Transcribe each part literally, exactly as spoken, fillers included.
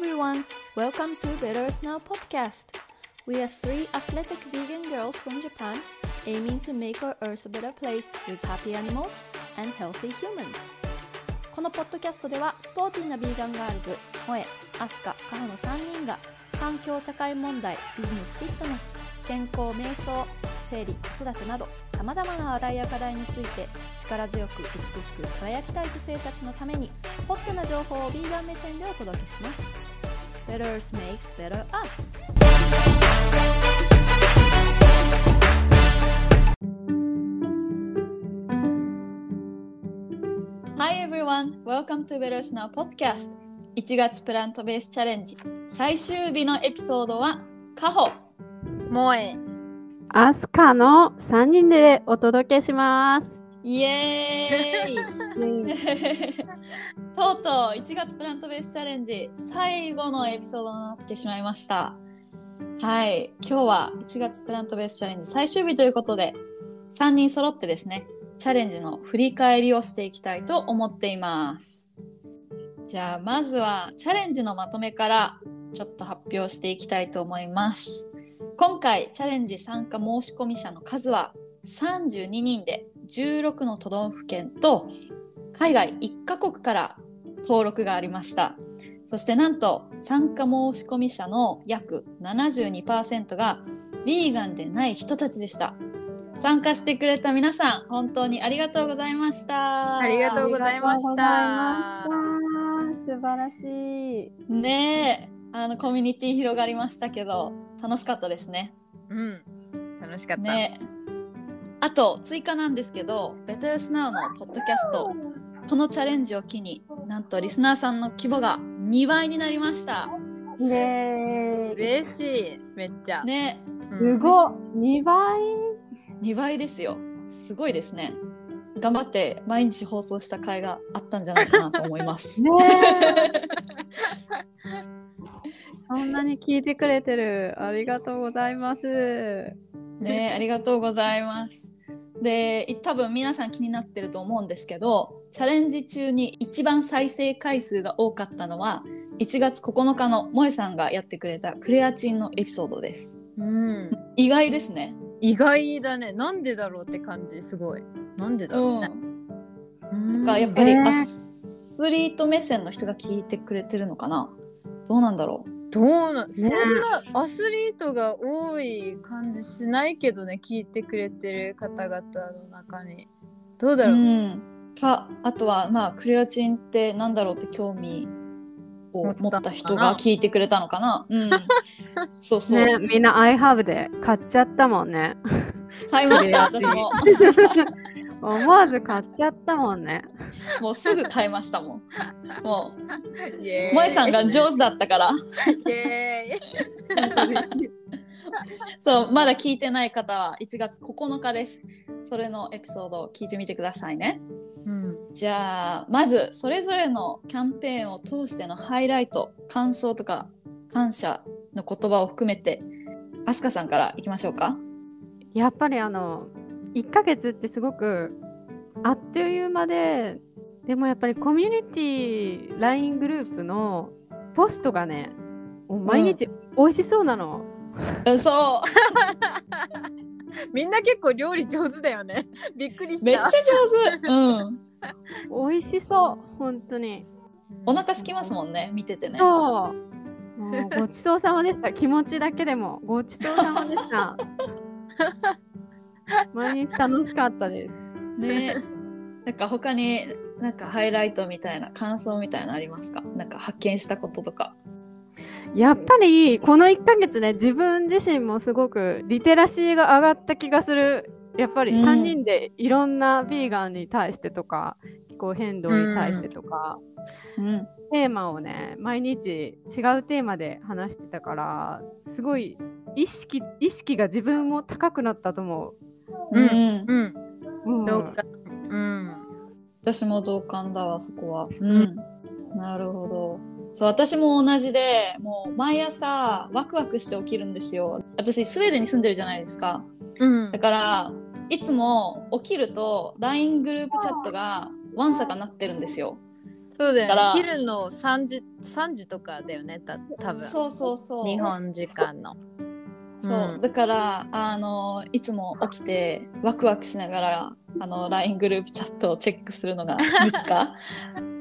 everyone, welcome to Betters Now Podcast. We are three athletic vegan girls from Japan, aiming to make our earth a better place with happy animals and healthy humans. このポッドキャストではスポーティーなビーガンガールズ、萌え、アスカ、カホのさんにんが環境社会問題、ビジネスフィットネス、健康瞑想、生理、子育てなどさまざまな話題や課題について力強く美しく輝きたい女性たちのためにホットな情報をビーガン目線でお届けします。 Betters makes better us。 Hi everyone, welcome to Betters Now Podcast。 いちがつプラントベースチャレンジ最終日のエピソードはカホ、萌え、アスカのさんにんでお届けします。イエーイとうとういちがつプラントベースチャレンジ最後のエピソードになってしまいました。はい、今日はいちがつプラントベースチャレンジ最終日ということでさんにん揃ってですね、チャレンジの振り返りをしていきたいと思っています。じゃあまずはチャレンジのまとめからちょっと発表していきたいと思います。今回チャレンジ参加申し込み者の数はさんじゅうににんでじゅうろくの都道府県と海外いちカ国から登録がありました。そしてなんと参加申し込み者の約 ななじゅうにパーセント がヴィーガンでない人たちでした。参加してくれた皆さん本当にありがとうございました。ありがとうございました。素晴らしいねえ、あのコミュニティ広がりましたけど楽しかったですね。うん、楽しかった、ね。あと追加なんですけど、Betters Nowのポッドキャスト、このチャレンジを機になんとリスナーさんの規模がにばいになりました。ねえ、嬉しい、めっちゃ。ね、うん、すごっ、にばい ？にばいですよ。すごいですね。頑張って毎日放送した回があったんじゃないかなと思います。ねそんなに聞いてくれてる、ありがとうございますね。ありがとうございます。で、多分皆さん気になってると思うんですけど、チャレンジ中に一番再生回数が多かったのはいちがつここのかの萌さんがやってくれたクレアチンのエピソードです、うん、意外ですね。意外だね。なんでだろうって感じ。すごい、なんでだろうね、うん、なんかやっぱりアスリート目線の人が聞いてくれてるのかな。どうなんだろう。どうな、そんなアスリートが多い感じしないけどね、聞いてくれてる方々の中に。どうだろう、うん、かあとはまあクレアチンってなんだろうって興味を持った人が聞いてくれたのかな、うん、そうそう、ね、みんなiHerbで買っちゃったもんね。買いました私も思わず買っちゃったもんね。もうすぐ買いましたもん。もうイエーイ、萌さんが上手だったからイエーイそう、まだ聞いてない方はいちがつここのかです。それのエピソードを聞いてみてくださいね、うん、じゃあまずそれぞれのキャンペーンを通してのハイライト、感想とか感謝の言葉を含めてアスカさんからいきましょうか。やっぱりあのいっかげつってすごくあっという間で、でもやっぱりコミュニティ ライン グループのポストがね、毎日美味しそうなの、うん、そうみんな結構料理上手だよね。びっくりした。めっちゃ上手、うん、美味しそう。本当にお腹空きますもんね、見ててね。そう、もうごちそうさまでした気持ちだけでもごちそうさまでした毎日楽しかったですね。なんか他になんかハイライトみたいな感想みたいなのありますか？なんか発見したこととか。やっぱりこのいっかげつで、ね、自分自身もすごくリテラシーが上がった気がする。やっぱりさんにんでいろんなヴィーガンに対してとか、うん、気候変動に対してとか、うん、テーマをね毎日違うテーマで話してたから、すごい意識、意識が自分も高くなったと思う。うんうんうん、同感、うん、私も同感だわそこは、うん、なるほど。そう、私も同じで、もう毎朝ワクワクして起きるんですよ。私スウェーデンに住んでるじゃないですか、うん、だからいつも起きると ライン グループチャットがわんさかなってるんですよ。そうだよね、だ昼のさんじ、さんじとかだよね、た多分そうそうそう、日本時間のそう、うん、だからあのいつも起きてワクワクしながらあの ライン グループチャットをチェックするのが日課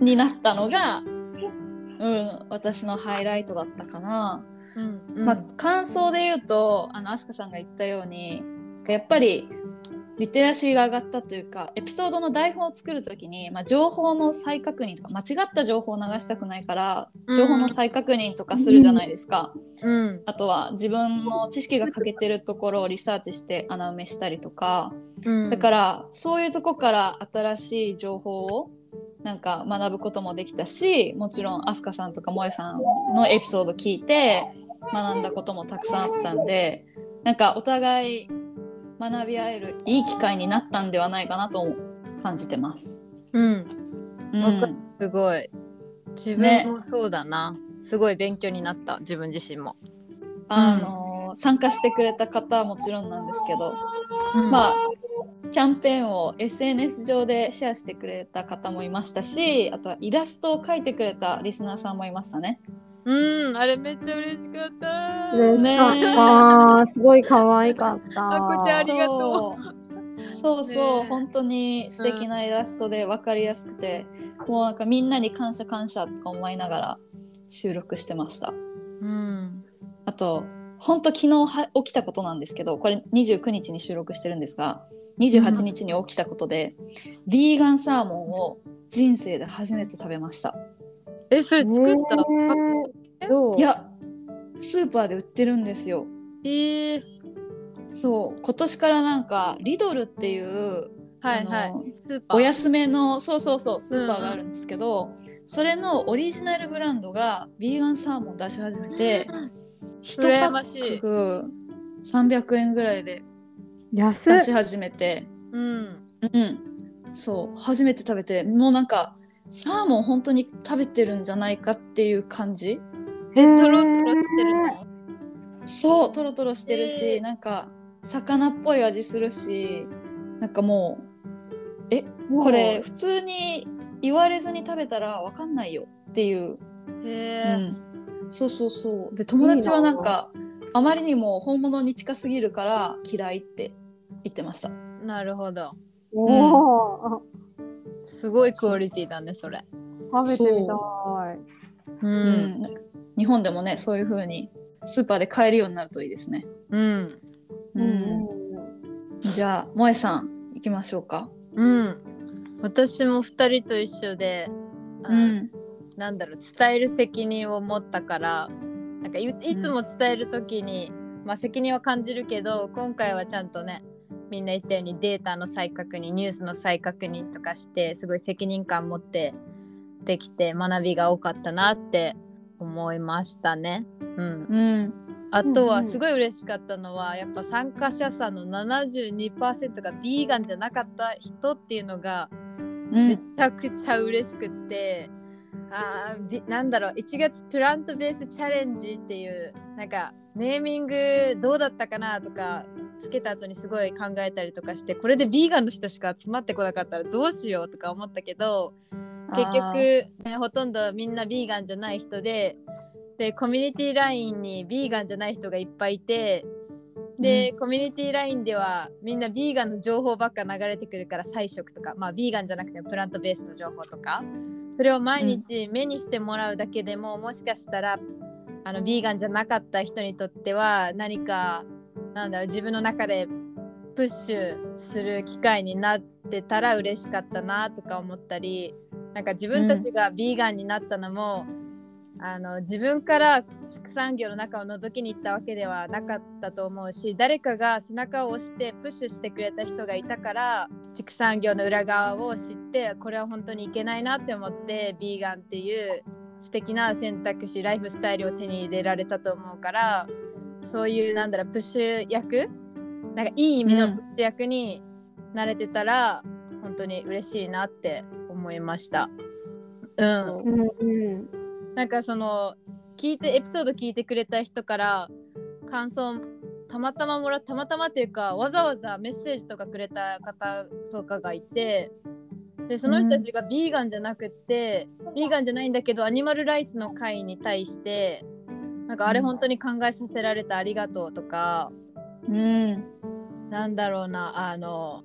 になったのが、うん、私のハイライトだったかな、うんうんまあ、感想で言うとあのアスカさんが言ったようにやっぱりリテラシーが上がったというかエピソードの台本を作るときに、まあ、情報の再確認とか間違った情報を流したくないから情報の再確認とかするじゃないですか、うん、あとは自分の知識が欠けてるところをリサーチして穴埋めしたりとか、うん、だからそういうとこから新しい情報をなんか学ぶこともできたしもちろんアスカさんとか萌さんのエピソード聞いて学んだこともたくさんあったんでなんかお互い学び合えるいい機会になったんではないかなと感じてます。うん、うん、すごい自分もそうだな、ね、すごい勉強になった自分自身もあの、うん、参加してくれた方はもちろんなんですけど、うん、まあキャンペーンを エスエヌエス 上でシェアしてくれた方もいましたしあとはイラストを描いてくれたリスナーさんもいましたね。うん、あれめっちゃ嬉しかった嬉しかった、ね、すごい可愛かったあこちゃんありがとうそうそう、ね、本当に素敵なイラストで分かりやすくて、うん、もうなんかみんなに感謝感謝とか思いながら収録してました、うん、あと本当昨日は起きたことなんですけどこれにじゅうくにちに収録してるんですがにじゅうはちにちに起きたことで、うん、ビーガンサーモンを人生で初めて食べました。え、それ作った、えー、どういやスーパーで売ってるんですよ。えー、そう今年からなんかリドルっていう、はいはい、スーパーお安めのそうそうそうスーパーがあるんですけど、うん、それのオリジナルブランドがビーガンサーモン出し始めて、うん、いちパックさんびゃくえんぐらいで出し始めて、うんうん、そう初めて食べてもうなんかサーモン本当に食べてるんじゃないかっていう感じ。えー、トロトロしてるの？そうトロトロしてるし、えー、なんか魚っぽい味するしなんかもうえこれ普通に言われずに食べたらわかんないよっていう、えーうん、そうそうそうで友達はなんかあまりにも本物に近すぎるから嫌いって言ってました。なるほどおー、うんすごいクオリティだねそれ。食べてみたい。う、うん、日本でもねそういう風にスーパーで買えるようになるといいですね。うん。うん。じゃあ萌えさん行きましょうか。うん。私もふたりと一緒で、うん、なんだろう伝える責任を持ったからなんか い, いつも伝えるときに、うん、まあ責任は感じるけど今回はちゃんとね。みんな言ったようにデータの再確認ニュースの再確認とかしてすごい責任感持ってできて学びが多かったなって思いましたね、うんうん、あとはすごい嬉しかったのはやっぱ参加者さんの ななじゅうにパーセント がビーガンじゃなかった人っていうのがめちゃくちゃ嬉しくって、うん、あーなんだろういちがつプラントベースチャレンジっていうなんかネーミングどうだったかなとかつけた後にすごい考えたりとかしてこれでビーガンの人しか集まってこなかったらどうしようとか思ったけど結局、ね、ほとんどみんなビーガンじゃない人ででコミュニティ ライン にビーガンじゃない人がいっぱいいてで、うん、コミュニティ ライン ではみんなビーガンの情報ばっか流れてくるから菜食とかまあビーガンじゃなくてもプラントベースの情報とかそれを毎日目にしてもらうだけでも、うん、もしかしたらあのビーガンじゃなかった人にとっては何かなんだろう自分の中でプッシュする機会になってたら嬉しかったなとか思ったりなんか自分たちがビーガンになったのも、うん、あの自分から畜産業の中を覗きに行ったわけではなかったと思うし誰かが背中を押してプッシュしてくれた人がいたから畜産業の裏側を知ってこれは本当にいけないなって思ってビーガンっていう素敵な選択肢ライフスタイルを手に入れられたと思うからそういうなんだろうプッシュ役なんかいい意味のプッシュ役に慣れてたら、うん、本当に嬉しいなって思いました。うん。そう。うん、なんかその聞いてエピソード聞いてくれた人から感想たまたまもらたまたまっていうかわざわざメッセージとかくれた方とかがいてでその人たちがビーガンじゃなくて、うん、ビーガンじゃないんだけどアニマルライツの会に対してなんかあれ本当に考えさせられたありがとうとか、うん、なんだろうな、あの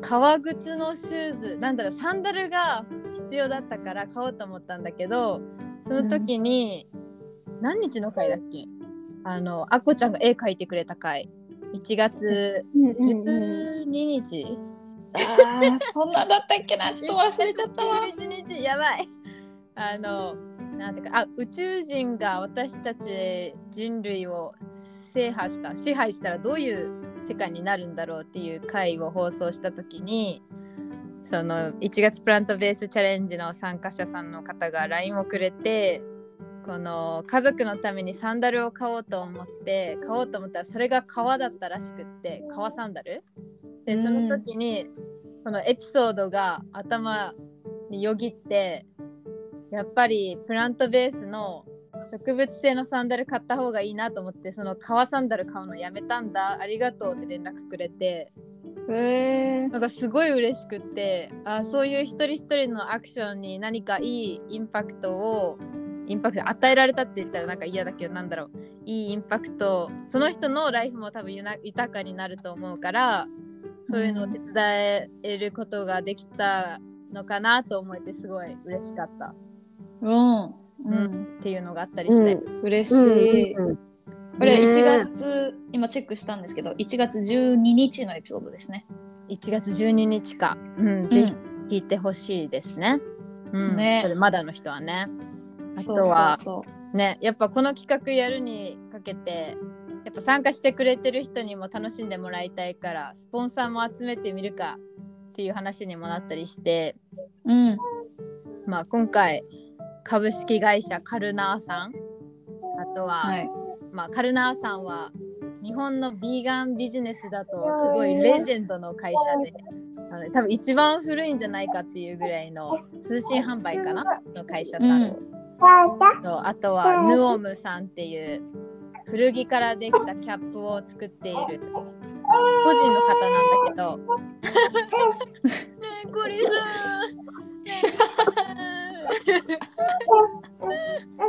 革靴のシューズ、なんだろう、サンダルが必要だったから買おうと思ったんだけど、その時に、うん、何日の回だっけ、あのあこちゃんが絵描いてくれた回、いちがつじゅうににち、うんうんうん、あそんなだったっけな、ちょっと忘れちゃったわ。いちにちやばい。あのなんていうか、あ宇宙人が私たち人類を制覇した支配したらどういう世界になるんだろうっていう回を放送した時に、そのいちがつプラントベースチャレンジの参加者さんの方が ライン をくれて、この家族のためにサンダルを買おうと思って買おうと思ったらそれが革だったらしくって、革サンダルで、その時にこのエピソードが頭によぎって、やっぱりプラントベースの植物性のサンダル買った方がいいなと思って、その革サンダル買うのやめたんだ、ありがとうって連絡くれて、へー、なんかすごい嬉しくって、あそういう一人一人のアクションに何かいいインパクトをインパクト与えられたって言ったらなんか嫌だけど、なんだろう、いいインパクト、その人のライフも多分豊かになると思うから、そういうのを手伝えることができたのかなと思えてすごい嬉しかった、うんうん、っていうのがあったりして、うん、嬉しい、うんうんうん、これいちがつ、ね、今チェックしたんですけどいちがつじゅうににちのエピソードですね。いちがつじゅうににちか、うん、ぜひ聞いてほしいですね、うん、ね、それまだの人はね、あとはそうそうそう、ね、やっぱこの企画やるにかけてやっぱ参加してくれてる人にも楽しんでもらいたいから、スポンサーも集めてみるかっていう話にもなったりして、うん、まあ今回株式会社カルナーさん、あとは、はい、まあ、カルナーさんは日本のビーガンビジネスだとすごいレジェンドの会社で、あの多分一番古いんじゃないかっていうぐらいの通信販売かなの会社さん、うん、とあとはヌオムさんっていう古着からできたキャップを作っている個人の方なんだけどねえコリさん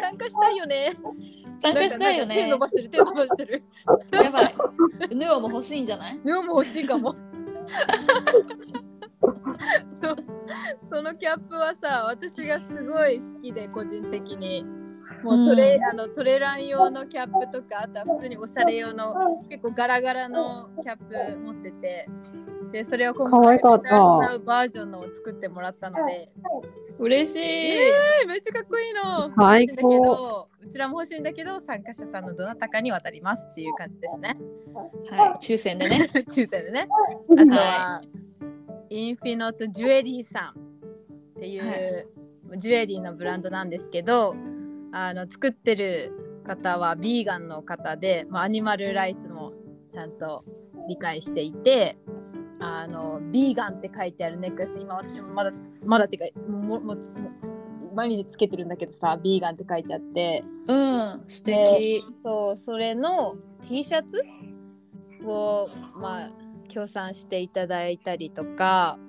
参加したいよね、参加したいよね、手伸ばしてる手伸ばしてるやばい、ヌオも欲しいんじゃない、ヌオも欲しいかもそ, そのキャップはさ、私がすごい好きで、個人的にもうトレ、うん、あのトレラン用のキャップとか、あとは普通におしゃれ用の結構ガラガラのキャップ持ってて、でそれを今回ベターズナウバージョンのを作ってもらったので嬉しい、えー、めっちゃかっこいいの、最高、うちらも欲しいんだけど参加者さんのどなたかに渡りますっていう感じですね、はい、抽選でね抽選でね、あとは、はい、インフィノットジュエリーさんっていう、はい、ジュエリーのブランドなんですけど、あの作ってる方はビーガンの方で、まあ、アニマルライツもちゃんと理解していて、あのビーガンって書いてあるネックレス、今私もまだまだってかももも毎日つけてるんだけどさ、ビーガンって書いてあって、うん、素敵、そう、それの T シャツをまあ協賛していただいたりとか、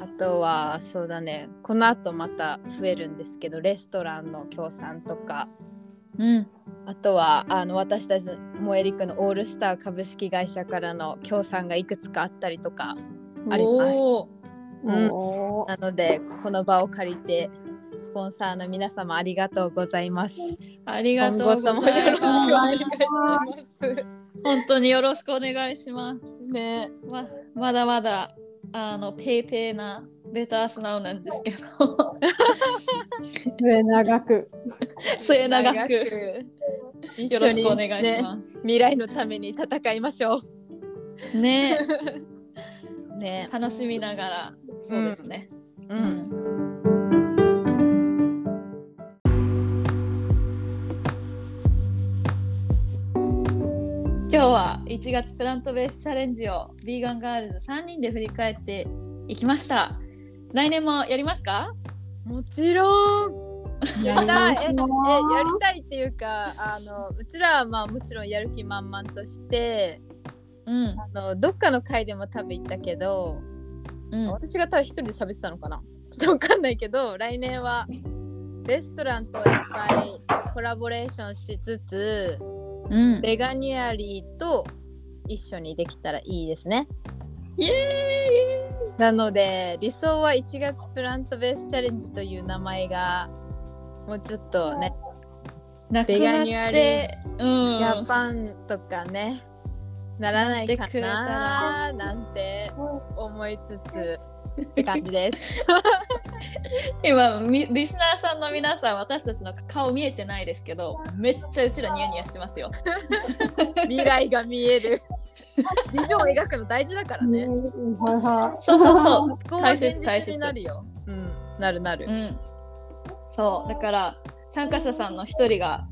あとはそうだね、この後また増えるんですけどレストランの協賛とか、うん、あとはあの私たちモエリックのオールスター株式会社からの協賛がいくつかあったりとかあります、うん、なのでこの場を借りてスポンサーの皆様ありがとうございます、ありがとうございます、本当によろしくお願いしますね、ま、まだまだあのペイペイなベタースナウなんですけど末長く末長くよろしくお願いします、ね、未来のために戦いましょうねえねえ、楽しみながら、そうですね、うん、うん、今日はいちがつプラントベースチャレンジをヴィーガンガールズさんにんで振り返っていきました。来年もやりますか？もちろんやりたいええやりたいっていうか、あのうちらはまあもちろんやる気満々として、うん、あのどっかの回でも多分言ったけど、うん、私が多分一人で喋ってたのかな、ちょっと分かんないけど、来年はレストランといっぱいコラボレーションしつつ、うん、ベガニュアリーと一緒にできたらいいですね。イエーイ。なので理想はいちがつプラントベースチャレンジという名前がもうちょっとねなくなって、ベガニュアリー、うん、ジャパンとかねならないかななんて思いつつって感じです今リスナーさんの皆さん、私たちの顔見えてないですけど、めっちゃうちらニヤニヤしてますよ未来が見えるビジョンを描くの大事だからねそうそうそう大切大切になるよ、うん、なるなる、うん、そうだから参加者さんの一人が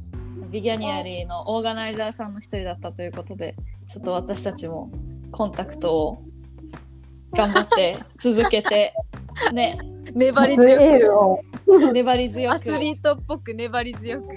ビギャニアリーのオーガナイザーさんの一人だったということで、ちょっと私たちもコンタクトを頑張って続けてね粘り強く粘り強くアスリートっぽく粘り強くは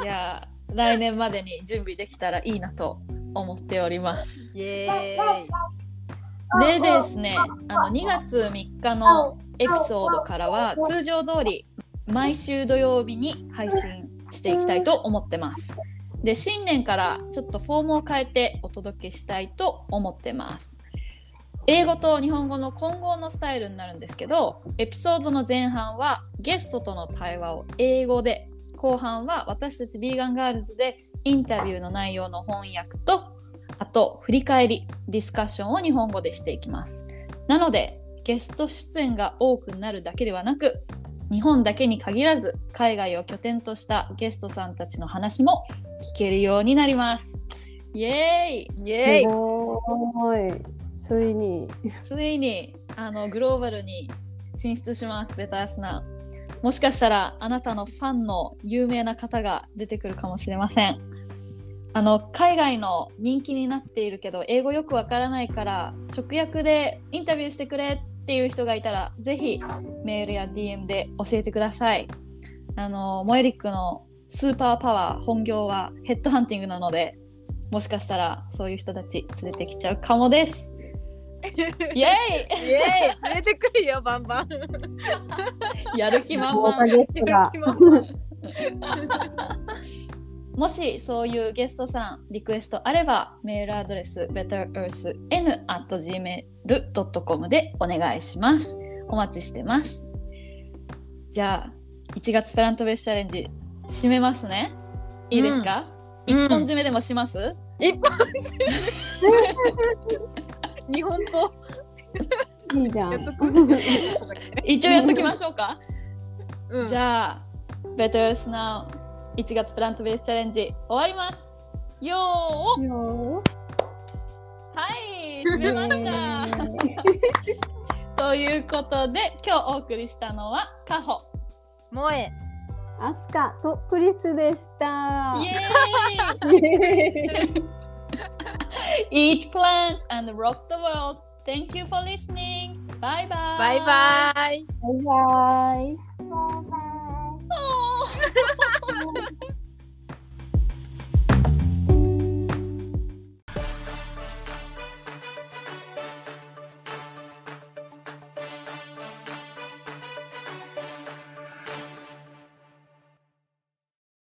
いいや来年までに準備できたらいいなと思っております。イエーイ。でですね、あのにがつみっかのエピソードからは通常通り毎週土曜日に配信していきたいと思ってます。で、新年からちょっとフォームを変えてお届けしたいと思ってます。英語と日本語の混合のスタイルになるんですけど、エピソードの前半はゲストとの対話を英語で、後半は私たちビーガンガールズでインタビューの内容の翻訳と、あと振り返りディスカッションを日本語でしていきます。なのでゲスト出演が多くなるだけではなく、日本だけに限らず海外を拠点としたゲストさんたちの話も聞けるようになります。イエーイ、イエーイ。すごい、ついについにあのグローバルに進出します。ベタースナウ、もしかしたらあなたのファンの有名な方が出てくるかもしれません。あの海外の人気になっているけど英語よくわからないから直訳でインタビューしてくれっていう人がいたら、ぜひメールや ディーエム で教えてください。あのモエリックのスーパーパワー、本業はヘッドハンティングなので、もしかしたらそういう人たち連れてきちゃうかもです。イエーイイエーイ連れてくるよバンバンやる気満々やる気満々もしそういうゲストさんリクエストあれば、メールアドレス ベタースエヌ アット ジーメール ドット コム でお願いします。お待ちしてます。じゃあいちがつプラントベースチャレンジ締めますね。いいですか、うん、一本締めでもします？一本締め日本語いいじゃん一応やっときましょうか、うん、じゃあ Betters Now いちがつプラントベースチャレンジ終わりますよー、よー、はい締めましたということで、今日お送りしたのはカホ、モエ、アスカとクリスでした。イエーイEat plants and rock the world. Thank you for listening. Bye bye. Bye bye. Bye bye. Bye bye.